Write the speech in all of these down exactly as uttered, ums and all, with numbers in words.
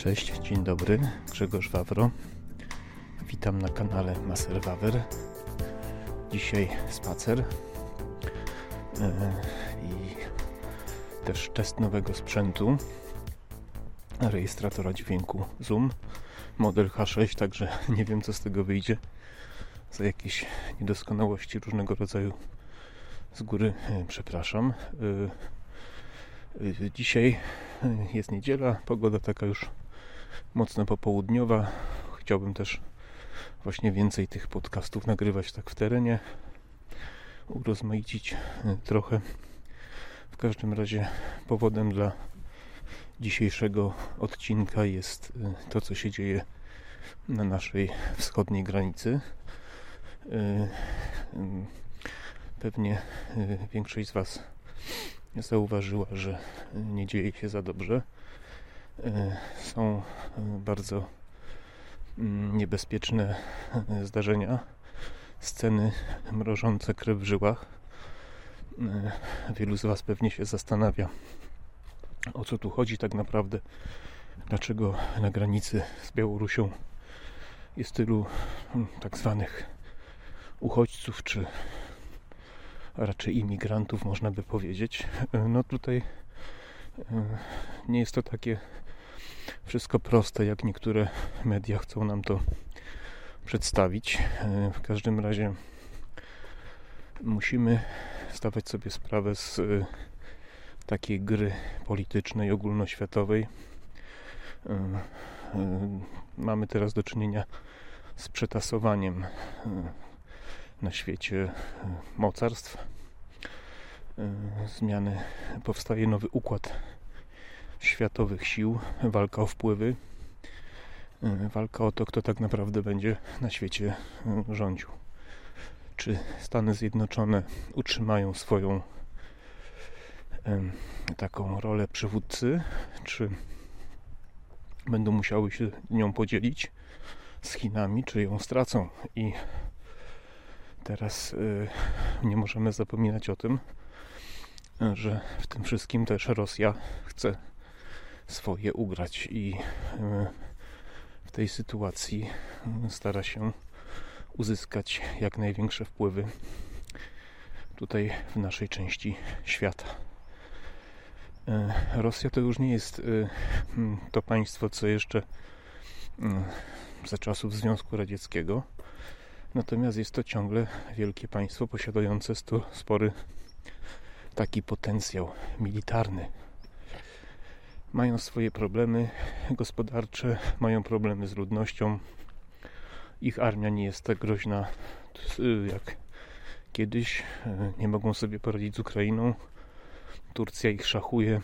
Cześć, dzień dobry, Grzegorz Wawro. Witam na kanale Maser Wawer. Dzisiaj spacer yy, i też test nowego sprzętu, rejestratora dźwięku Zoom, model H sześć, także nie wiem, co z tego wyjdzie. Za jakieś niedoskonałości różnego rodzaju z góry yy, przepraszam. Yy, Dzisiaj jest niedziela, pogoda taka już mocno popołudniowa. Chciałbym też właśnie więcej tych podcastów nagrywać tak w terenie, urozmaicić trochę. W każdym razie powodem dla dzisiejszego odcinka jest to, co się dzieje na naszej wschodniej granicy. Pewnie większość z Was zauważyła, że nie dzieje się za dobrze. Są bardzo niebezpieczne zdarzenia, sceny mrożące krew w żyłach. Wielu z Was pewnie się zastanawia, o co tu chodzi tak naprawdę, dlaczego na granicy z Białorusią jest tylu tak zwanych uchodźców, czy a raczej imigrantów, można by powiedzieć. No tutaj nie jest to takie wszystko proste, jak niektóre media chcą nam to przedstawić. W każdym razie musimy zdawać sobie sprawę z takiej gry politycznej, ogólnoświatowej. Mamy teraz do czynienia z przetasowaniem na świecie mocarstw. Zmiany, powstaje nowy układ światowych sił, walka o wpływy, walka o to, kto tak naprawdę będzie na świecie rządził. Czy Stany Zjednoczone utrzymają swoją taką rolę przywódcy, czy będą musiały się nią podzielić z Chinami, czy ją stracą. I teraz y, nie możemy zapominać o tym, że w tym wszystkim też Rosja chce swoje ugrać i y, w tej sytuacji stara się uzyskać jak największe wpływy tutaj w naszej części świata. Y, Rosja to już nie jest y, to państwo, co jeszcze y, za czasów Związku Radzieckiego. Natomiast jest to ciągle wielkie państwo posiadające stu, spory taki potencjał militarny. Mają swoje problemy gospodarcze, mają problemy z ludnością. Ich armia nie jest tak groźna jak kiedyś. Nie mogą sobie poradzić z Ukrainą. Turcja ich szachuje.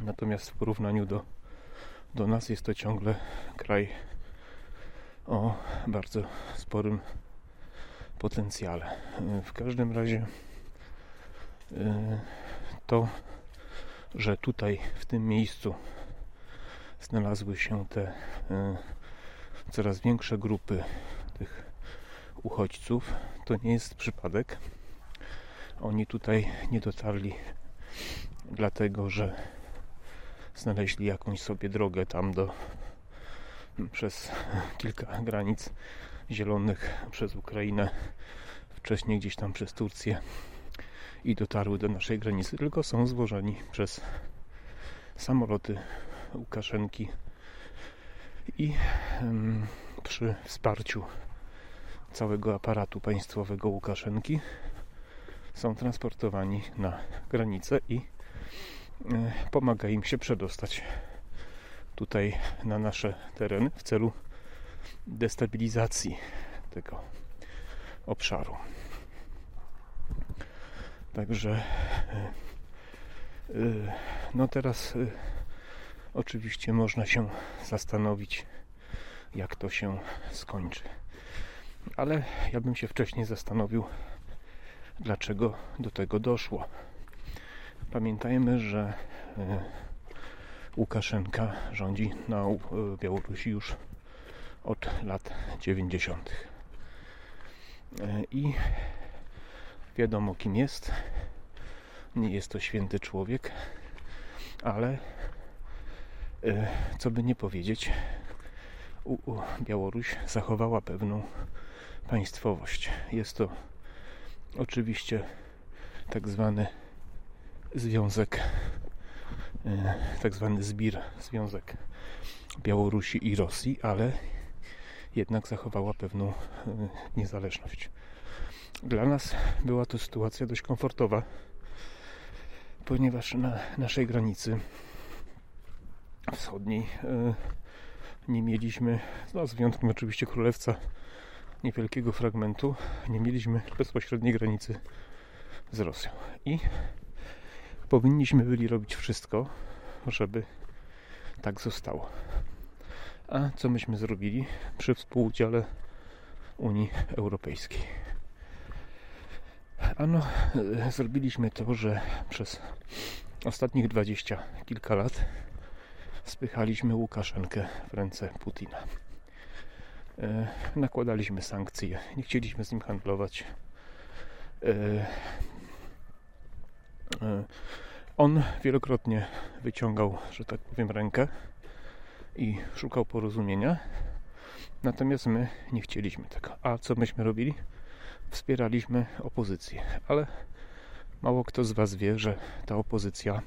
Natomiast w porównaniu do, do nas jest to ciągle kraj o bardzo sporym potencjale. W każdym razie to, że tutaj w tym miejscu znalazły się te coraz większe grupy tych uchodźców, to nie jest przypadek. Oni tutaj nie dotarli dlatego, że znaleźli jakąś sobie drogę tam do przez kilka granic zielonych, przez Ukrainę, wcześniej gdzieś tam przez Turcję i dotarły do naszej granicy, tylko są zwożeni przez samoloty Łukaszenki i um, przy wsparciu całego aparatu państwowego Łukaszenki są transportowani na granicę i um, pomaga im się przedostać tutaj na nasze tereny w celu destabilizacji tego obszaru. Także no teraz oczywiście można się zastanowić, jak to się skończy. Ale ja bym się wcześniej zastanowił, dlaczego do tego doszło. Pamiętajmy, że Łukaszenka rządzi na Białorusi już od lat dziewięćdziesiątych. I wiadomo, kim jest. Nie jest to święty człowiek, ale co by nie powiedzieć, Białoruś zachowała pewną państwowość. Jest to oczywiście tak zwany związek, tak zwany zbir, Związek Białorusi i Rosji, ale jednak zachowała pewną niezależność. Dla nas była to sytuacja dość komfortowa, ponieważ na naszej granicy wschodniej nie mieliśmy, no z wyjątkiem oczywiście Królewca, niewielkiego fragmentu, nie mieliśmy bezpośredniej granicy z Rosją. I powinniśmy byli robić wszystko, żeby tak zostało. A co myśmy zrobili przy współudziale Unii Europejskiej? Ano, zrobiliśmy to, że przez ostatnich dwadzieścia kilka lat spychaliśmy Łukaszenkę w ręce Putina. E, nakładaliśmy sankcje, nie chcieliśmy z nim handlować. E, e, on wielokrotnie wyciągał, że tak powiem, rękę i szukał porozumienia. Natomiast my nie chcieliśmy tego. A co myśmy robili? Wspieraliśmy opozycję. Ale mało kto z Was wie, że ta opozycja,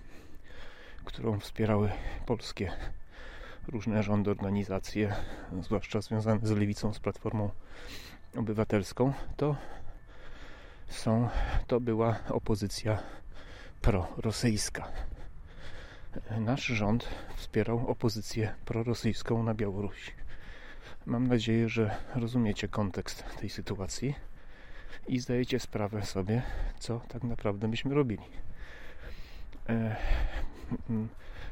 którą wspierały polskie różne rządy, organizacje, zwłaszcza związane z lewicą, z Platformą Obywatelską, to są, to była opozycja prorosyjska. Nasz rząd wspierał opozycję prorosyjską na Białorusi. Mam nadzieję, że rozumiecie kontekst tej sytuacji i zdajecie sprawę sobie, co tak naprawdę myśmy robili. E,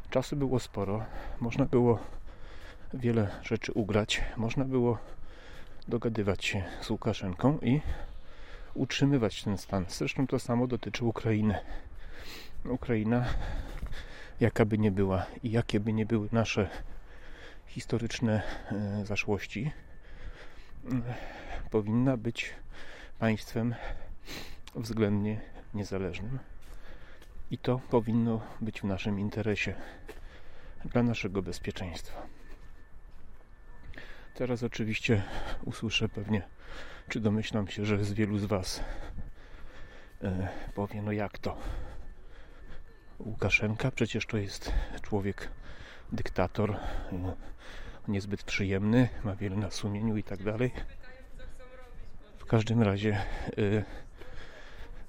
Czasu było sporo, można było wiele rzeczy ugrać, można było dogadywać się z Łukaszenką i utrzymywać ten stan. Zresztą to samo dotyczy Ukrainy. Ukraina, jaka by nie była i jakie by nie były nasze historyczne zaszłości, powinna być państwem względnie niezależnym. I to powinno być w naszym interesie, dla naszego bezpieczeństwa. Teraz oczywiście usłyszę pewnie, czy domyślam się, że z wielu z Was e, powie, no jak to? Łukaszenka przecież to jest człowiek, dyktator, no, niezbyt przyjemny, ma wiele na sumieniu i tak dalej. W każdym razie, e,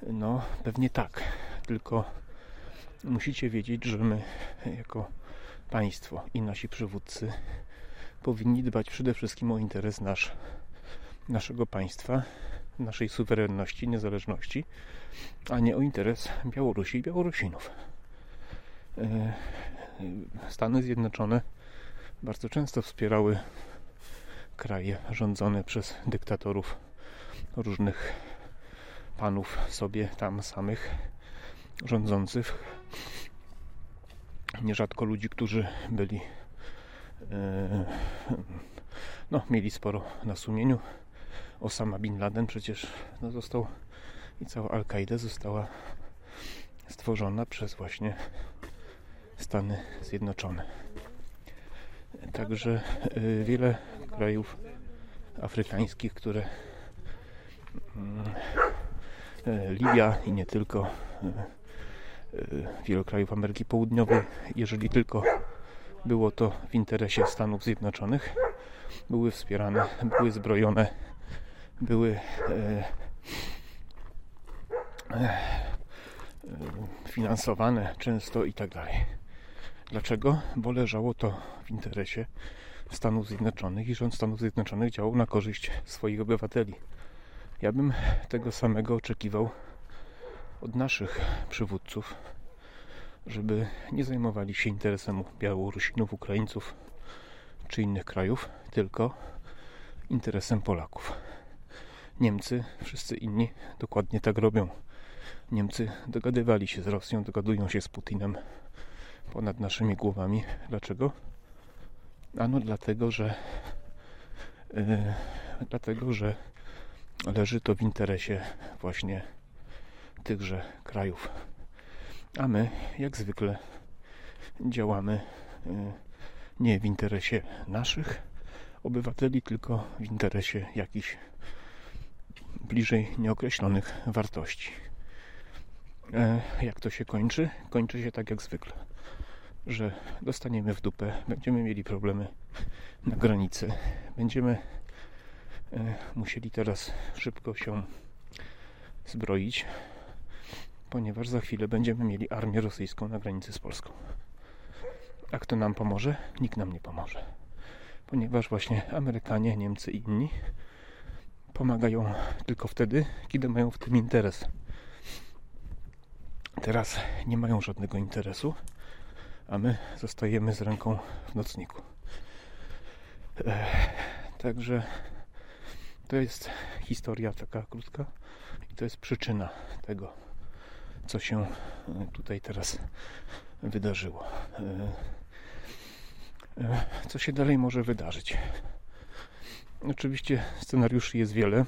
no pewnie tak, tylko musicie wiedzieć, że my jako państwo i nasi przywódcy powinni dbać przede wszystkim o interes nasz, naszego państwa, naszej suwerenności, niezależności, a nie o interes Białorusi i Białorusinów. Stany Zjednoczone bardzo często wspierały kraje rządzone przez dyktatorów, różnych panów sobie tam samych rządzących, nierzadko ludzi, którzy byli no, mieli sporo na sumieniu. Osama Bin Laden przecież no, został i cała Al-Kaida została stworzona przez właśnie Stany Zjednoczone. Także wiele krajów afrykańskich, które Libia i nie tylko, wielu krajów Ameryki Południowej, jeżeli tylko było to w interesie Stanów Zjednoczonych, były wspierane, były zbrojone, były e, e, finansowane często i tak dalej. Dlaczego? Bo leżało to w interesie Stanów Zjednoczonych i rząd Stanów Zjednoczonych działał na korzyść swoich obywateli. Ja bym tego samego oczekiwał od naszych przywódców, żeby nie zajmowali się interesem Białorusinów, Ukraińców czy innych krajów, tylko interesem Polaków. Niemcy, wszyscy inni dokładnie tak robią. Niemcy dogadywali się z Rosją, dogadują się z Putinem ponad naszymi głowami. Dlaczego? Ano dlatego, że yy, dlatego, że leży to w interesie właśnie tychże krajów. A my, jak zwykle, działamy nie w interesie naszych obywateli, tylko w interesie jakichś bliżej nieokreślonych wartości. E, jak to się kończy? Kończy się tak jak zwykle, że dostaniemy w dupę, będziemy mieli problemy na granicy, będziemy e, musieli teraz szybko się zbroić, ponieważ za chwilę będziemy mieli armię rosyjską na granicy z Polską. A kto nam pomoże? Nikt nam nie pomoże, ponieważ właśnie Amerykanie, Niemcy i inni pomagają tylko wtedy, kiedy mają w tym interes. Teraz nie mają żadnego interesu, a my zostajemy z ręką w nocniku. Ech, także to jest historia taka krótka i to jest przyczyna tego, co się tutaj teraz wydarzyło. Ech, co się dalej może wydarzyć? Oczywiście scenariuszy jest wiele.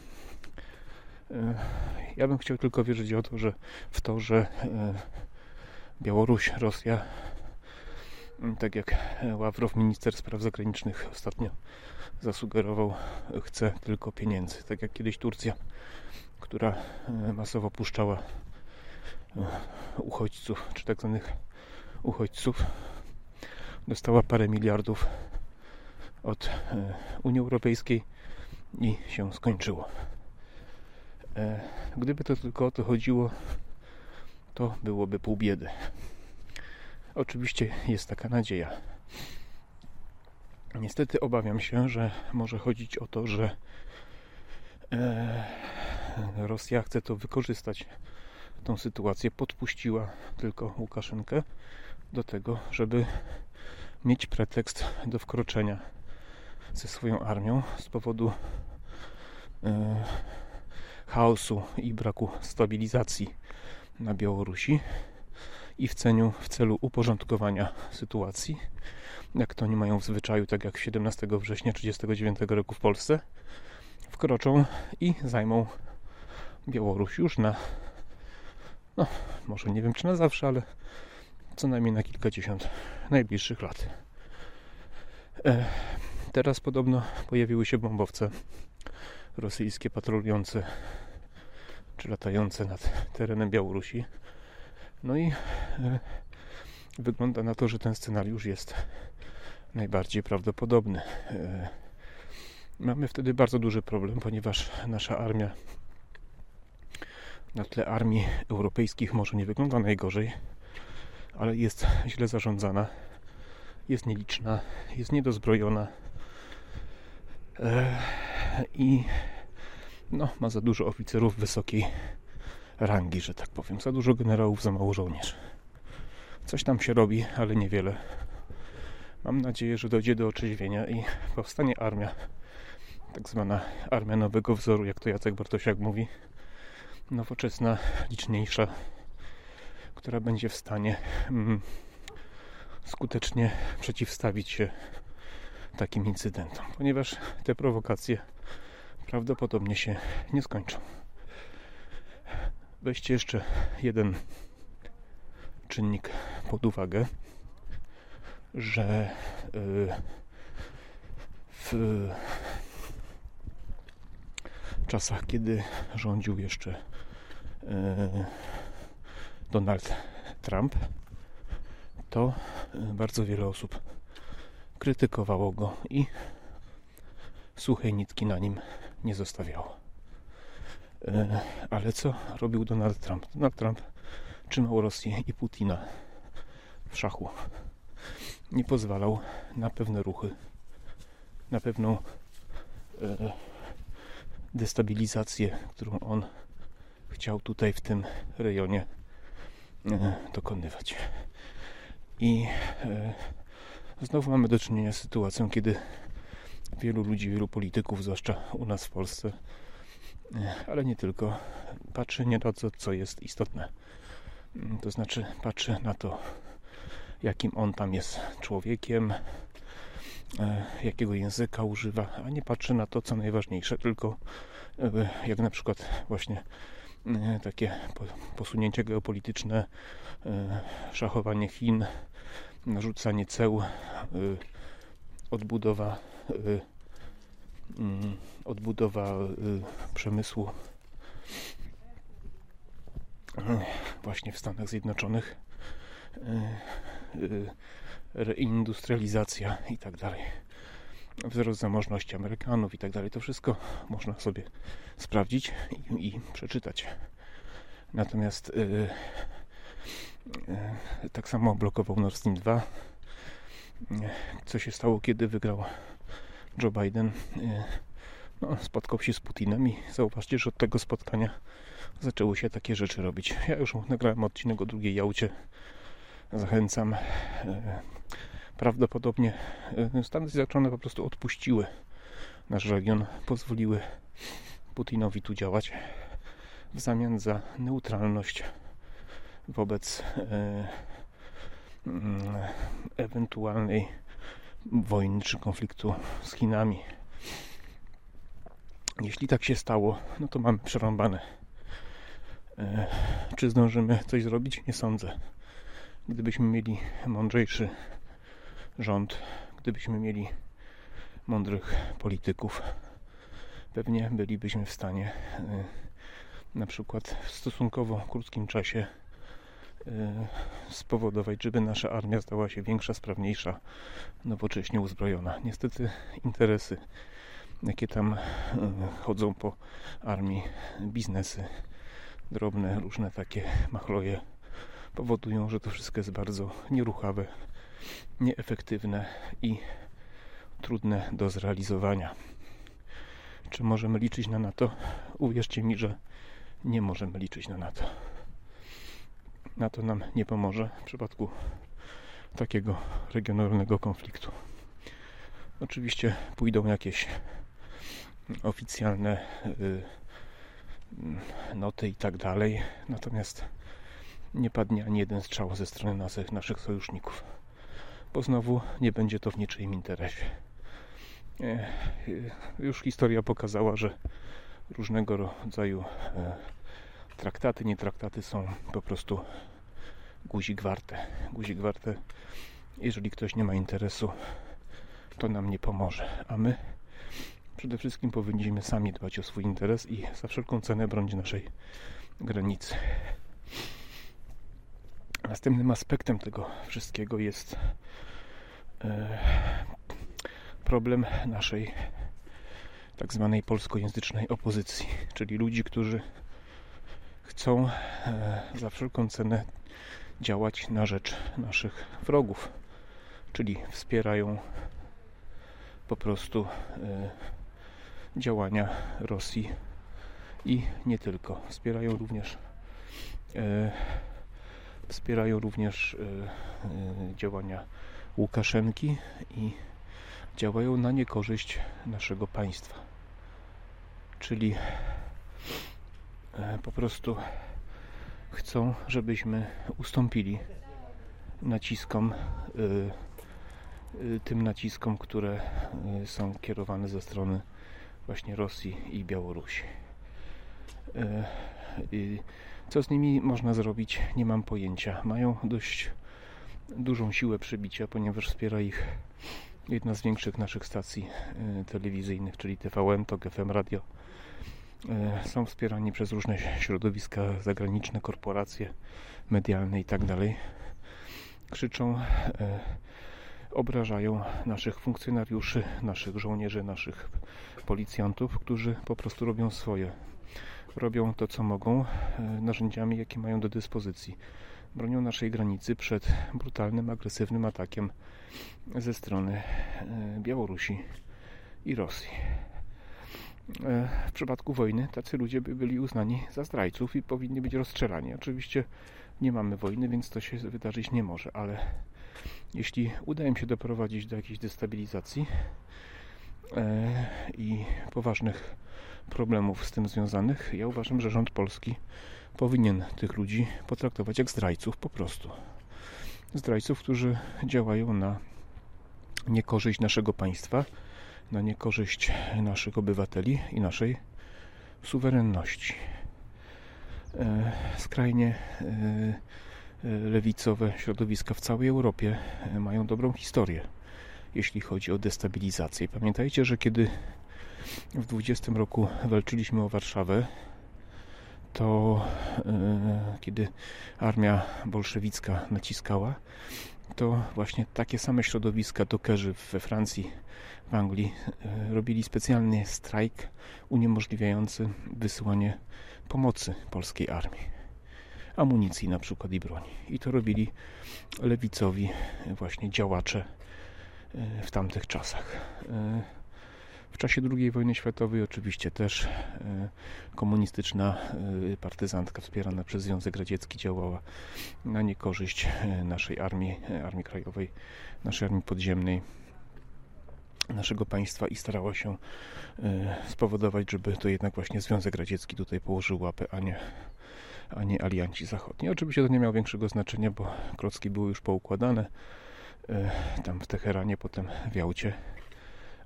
Ja bym chciał tylko wierzyć o to, że w to, że Białoruś, Rosja, tak jak Ławrow, minister spraw zagranicznych, ostatnio zasugerował, chce tylko pieniędzy. Tak jak kiedyś Turcja, która masowo puszczała uchodźców, czy tak zwanych uchodźców, dostała parę miliardów od Unii Europejskiej i się skończyło. Gdyby to tylko o to chodziło, to byłoby pół biedy. Oczywiście jest taka nadzieja. Niestety obawiam się, że może chodzić o to, że Rosja chce to wykorzystać, tą sytuację. Podpuściła tylko Łukaszenkę do tego, żeby mieć pretekst do wkroczenia ze swoją armią z powodu e, chaosu i braku stabilizacji na Białorusi i w celu, w celu uporządkowania sytuacji, jak to oni mają w zwyczaju, tak jak siedemnastego września tysiąc dziewięćset trzydziestego dziewiątego roku w Polsce, wkroczą i zajmą Białoruś już na, no może nie wiem czy na zawsze, ale co najmniej na kilkadziesiąt najbliższych lat. E, teraz podobno pojawiły się bombowce rosyjskie patrolujące czy latające nad terenem Białorusi. No i e, wygląda na to, że ten scenariusz jest najbardziej prawdopodobny. E, mamy wtedy bardzo duży problem, ponieważ nasza armia na tle armii europejskich może nie wygląda najgorzej, ale jest źle zarządzana, jest nieliczna, jest niedozbrojona e, i no, ma za dużo oficerów wysokiej rangi, że tak powiem. Za dużo generałów, za mało żołnierzy. Coś tam się robi, ale niewiele. Mam nadzieję, że dojdzie do otrzeźwienia i powstanie armia, tak zwana armia nowego wzoru, jak to Jacek Bartosiak mówi, nowoczesna, liczniejsza, która będzie w stanie mm, skutecznie przeciwstawić się takim incydentom, ponieważ te prowokacje prawdopodobnie się nie skończą. Weźcie jeszcze jeden czynnik pod uwagę, że yy, w yy, czasach, kiedy rządził jeszcze yy, Donald Trump, to bardzo wiele osób krytykowało go i suchej nitki na nim nie zostawiało. Ale co robił Donald Trump? Donald Trump trzymał Rosję i Putina w szachu. Nie pozwalał na pewne ruchy, na pewną destabilizację, którą on chciał tutaj w tym rejonie dokonywać. I e, znowu mamy do czynienia z sytuacją, kiedy wielu ludzi, wielu polityków, zwłaszcza u nas w Polsce, e, ale nie tylko, patrzy nie na to, co jest istotne. To znaczy patrzy na to, jakim on tam jest człowiekiem, e, jakiego języka używa, a nie patrzy na to, co najważniejsze, tylko e, jak na przykład właśnie takie posunięcie geopolityczne, szachowanie Chin, narzucanie ceł, odbudowa, y, y, odbudowa y, przemysłu y, właśnie w Stanach Zjednoczonych, y, y, reindustrializacja i tak dalej, wzrost zamożności Amerykanów i tak dalej. To wszystko można sobie sprawdzić i, i przeczytać. Natomiast y, y, tak samo blokował Nord Stream dwa. Co się stało, kiedy wygrał Joe Biden? No, spotkał się z Putinem i zauważcie, że od tego spotkania zaczęły się takie rzeczy robić. Ja już nagrałem odcinek o drugiej Jałcie. Zachęcam. Prawdopodobnie Stany Zjednoczone po prostu odpuściły nasz region, pozwoliły Putinowi tu działać w zamian za neutralność wobec ewentualnej wojny czy konfliktu z Chinami. Jeśli tak się stało, no to mamy przerąbane. E, czy zdążymy coś zrobić? Nie sądzę. Gdybyśmy mieli mądrzejszy rząd, gdybyśmy mieli mądrych polityków, pewnie bylibyśmy w stanie e, na przykład w stosunkowo krótkim czasie spowodować, żeby nasza armia stała się większa, sprawniejsza, nowocześnie uzbrojona. Niestety interesy, jakie tam chodzą po armii, biznesy, drobne, różne takie machloje powodują, że to wszystko jest bardzo nieruchawe, nieefektywne i trudne do zrealizowania. Czy możemy liczyć na NATO? Uwierzcie mi, że nie możemy liczyć na NATO. NATO nam nie pomoże w przypadku takiego regionalnego konfliktu. Oczywiście pójdą jakieś oficjalne y, noty i tak dalej, natomiast nie padnie ani jeden strzał ze strony naszych, naszych sojuszników, bo znowu nie będzie to w niczyim interesie. E, już historia pokazała, że różnego rodzaju e, traktaty, nie traktaty są po prostu guzik warte. Guzik warte, jeżeli ktoś nie ma interesu, to nam nie pomoże. A my przede wszystkim powinniśmy sami dbać o swój interes i za wszelką cenę bronić naszej granicy. Następnym aspektem tego wszystkiego jest problem naszej tak zwanej polskojęzycznej opozycji, czyli ludzi, którzy chcą za wszelką cenę działać na rzecz naszych wrogów, czyli wspierają po prostu działania Rosji i nie tylko. Wspierają również wspierają również działania Łukaszenki i działają na niekorzyść naszego państwa. Czyli po prostu chcą, żebyśmy ustąpili naciskom, tym naciskom, które są kierowane ze strony właśnie Rosji i Białorusi. Co z nimi można zrobić, nie mam pojęcia. Mają dość dużą siłę przebicia, ponieważ wspiera ich jedna z większych naszych stacji telewizyjnych, czyli T V M, T O G F M, radio. Są wspierani przez różne środowiska zagraniczne, korporacje medialne i tak dalej. Krzyczą, e, obrażają naszych funkcjonariuszy, naszych żołnierzy, naszych policjantów, którzy po prostu robią swoje. Robią to, co mogą, e, narzędziami, jakie mają do dyspozycji. Bronią naszej granicy przed brutalnym, agresywnym atakiem ze strony e, Białorusi i Rosji. W przypadku wojny tacy ludzie by byli uznani za zdrajców i powinni być rozstrzelani. Oczywiście nie mamy wojny, więc to się wydarzyć nie może, ale jeśli uda im się doprowadzić do jakiejś destabilizacji i poważnych problemów z tym związanych, ja uważam, że rząd polski powinien tych ludzi potraktować jak zdrajców po prostu. Zdrajców, którzy działają na niekorzyść naszego państwa, na niekorzyść naszych obywateli i naszej suwerenności. Skrajnie lewicowe środowiska w całej Europie mają dobrą historię jeśli chodzi o destabilizację. Pamiętajcie, że kiedy w dwudziestym roku walczyliśmy o Warszawę, to yy, kiedy armia bolszewicka naciskała, to właśnie takie same środowiska dokerzy we Francji, w Anglii yy, robili specjalny strajk uniemożliwiający wysyłanie pomocy polskiej armii, amunicji na przykład i broni. I to robili lewicowi właśnie działacze w tamtych czasach. W czasie drugiej wojny światowej oczywiście też komunistyczna partyzantka wspierana przez Związek Radziecki działała na niekorzyść naszej armii, armii krajowej, naszej armii podziemnej, naszego państwa i starała się spowodować, żeby to jednak właśnie Związek Radziecki tutaj położył łapę, a nie a nie alianci zachodni. Oczywiście to nie miało większego znaczenia, bo klocki były już poukładane tam w Teheranie, potem w Jałcie.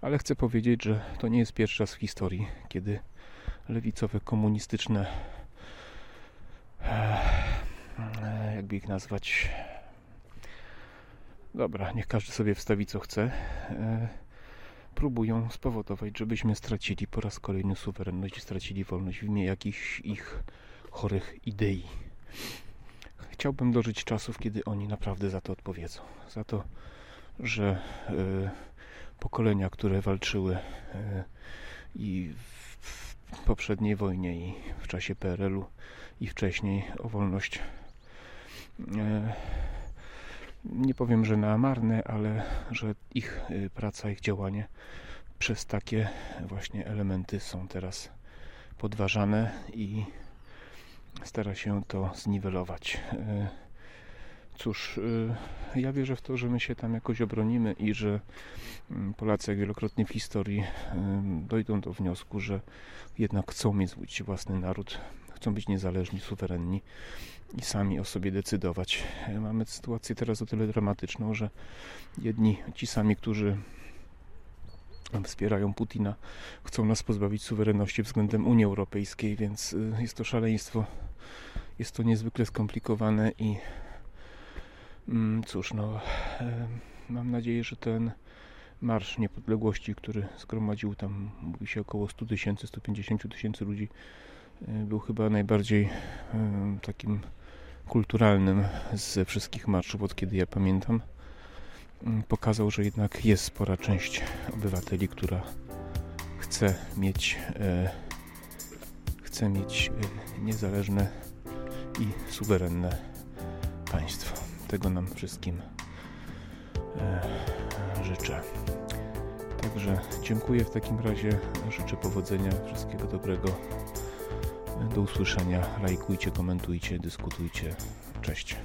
Ale chcę powiedzieć, że to nie jest pierwszy raz w historii, kiedy lewicowe, komunistyczne, jakby ich nazwać, dobra, niech każdy sobie wstawi co chce, próbują spowodować, żebyśmy stracili po raz kolejny suwerenność i stracili wolność w imię jakichś ich chorych idei. Chciałbym dożyć czasów, kiedy oni naprawdę za to odpowiedzą. Za to, że y, pokolenia, które walczyły y, i w, w poprzedniej wojnie, i w czasie P R L u, i wcześniej o wolność, y, nie powiem, że na marne, ale że ich y, praca, ich działanie przez takie właśnie elementy są teraz podważane i stara się to zniwelować. Cóż, ja wierzę w to, że my się tam jakoś obronimy i że Polacy, jak wielokrotnie w historii, dojdą do wniosku, że jednak chcą mieć własny naród, chcą być niezależni, suwerenni i sami o sobie decydować. Mamy sytuację teraz o tyle dramatyczną, że jedni, ci sami, którzy wspierają Putina, chcą nas pozbawić suwerenności względem Unii Europejskiej, więc jest to szaleństwo, jest to niezwykle skomplikowane i cóż, no mam nadzieję, że ten Marsz Niepodległości, który zgromadził tam, mówi się, około sto tysięcy, sto pięćdziesiąt tysięcy ludzi, był chyba najbardziej takim kulturalnym ze wszystkich marszów, od kiedy ja pamiętam. Pokazał, że jednak jest spora część obywateli, która chce mieć, e, chce mieć e, niezależne i suwerenne państwo. Tego nam wszystkim e, życzę. Także dziękuję w takim razie. Życzę powodzenia, wszystkiego dobrego. Do usłyszenia. Lajkujcie, komentujcie, dyskutujcie. Cześć.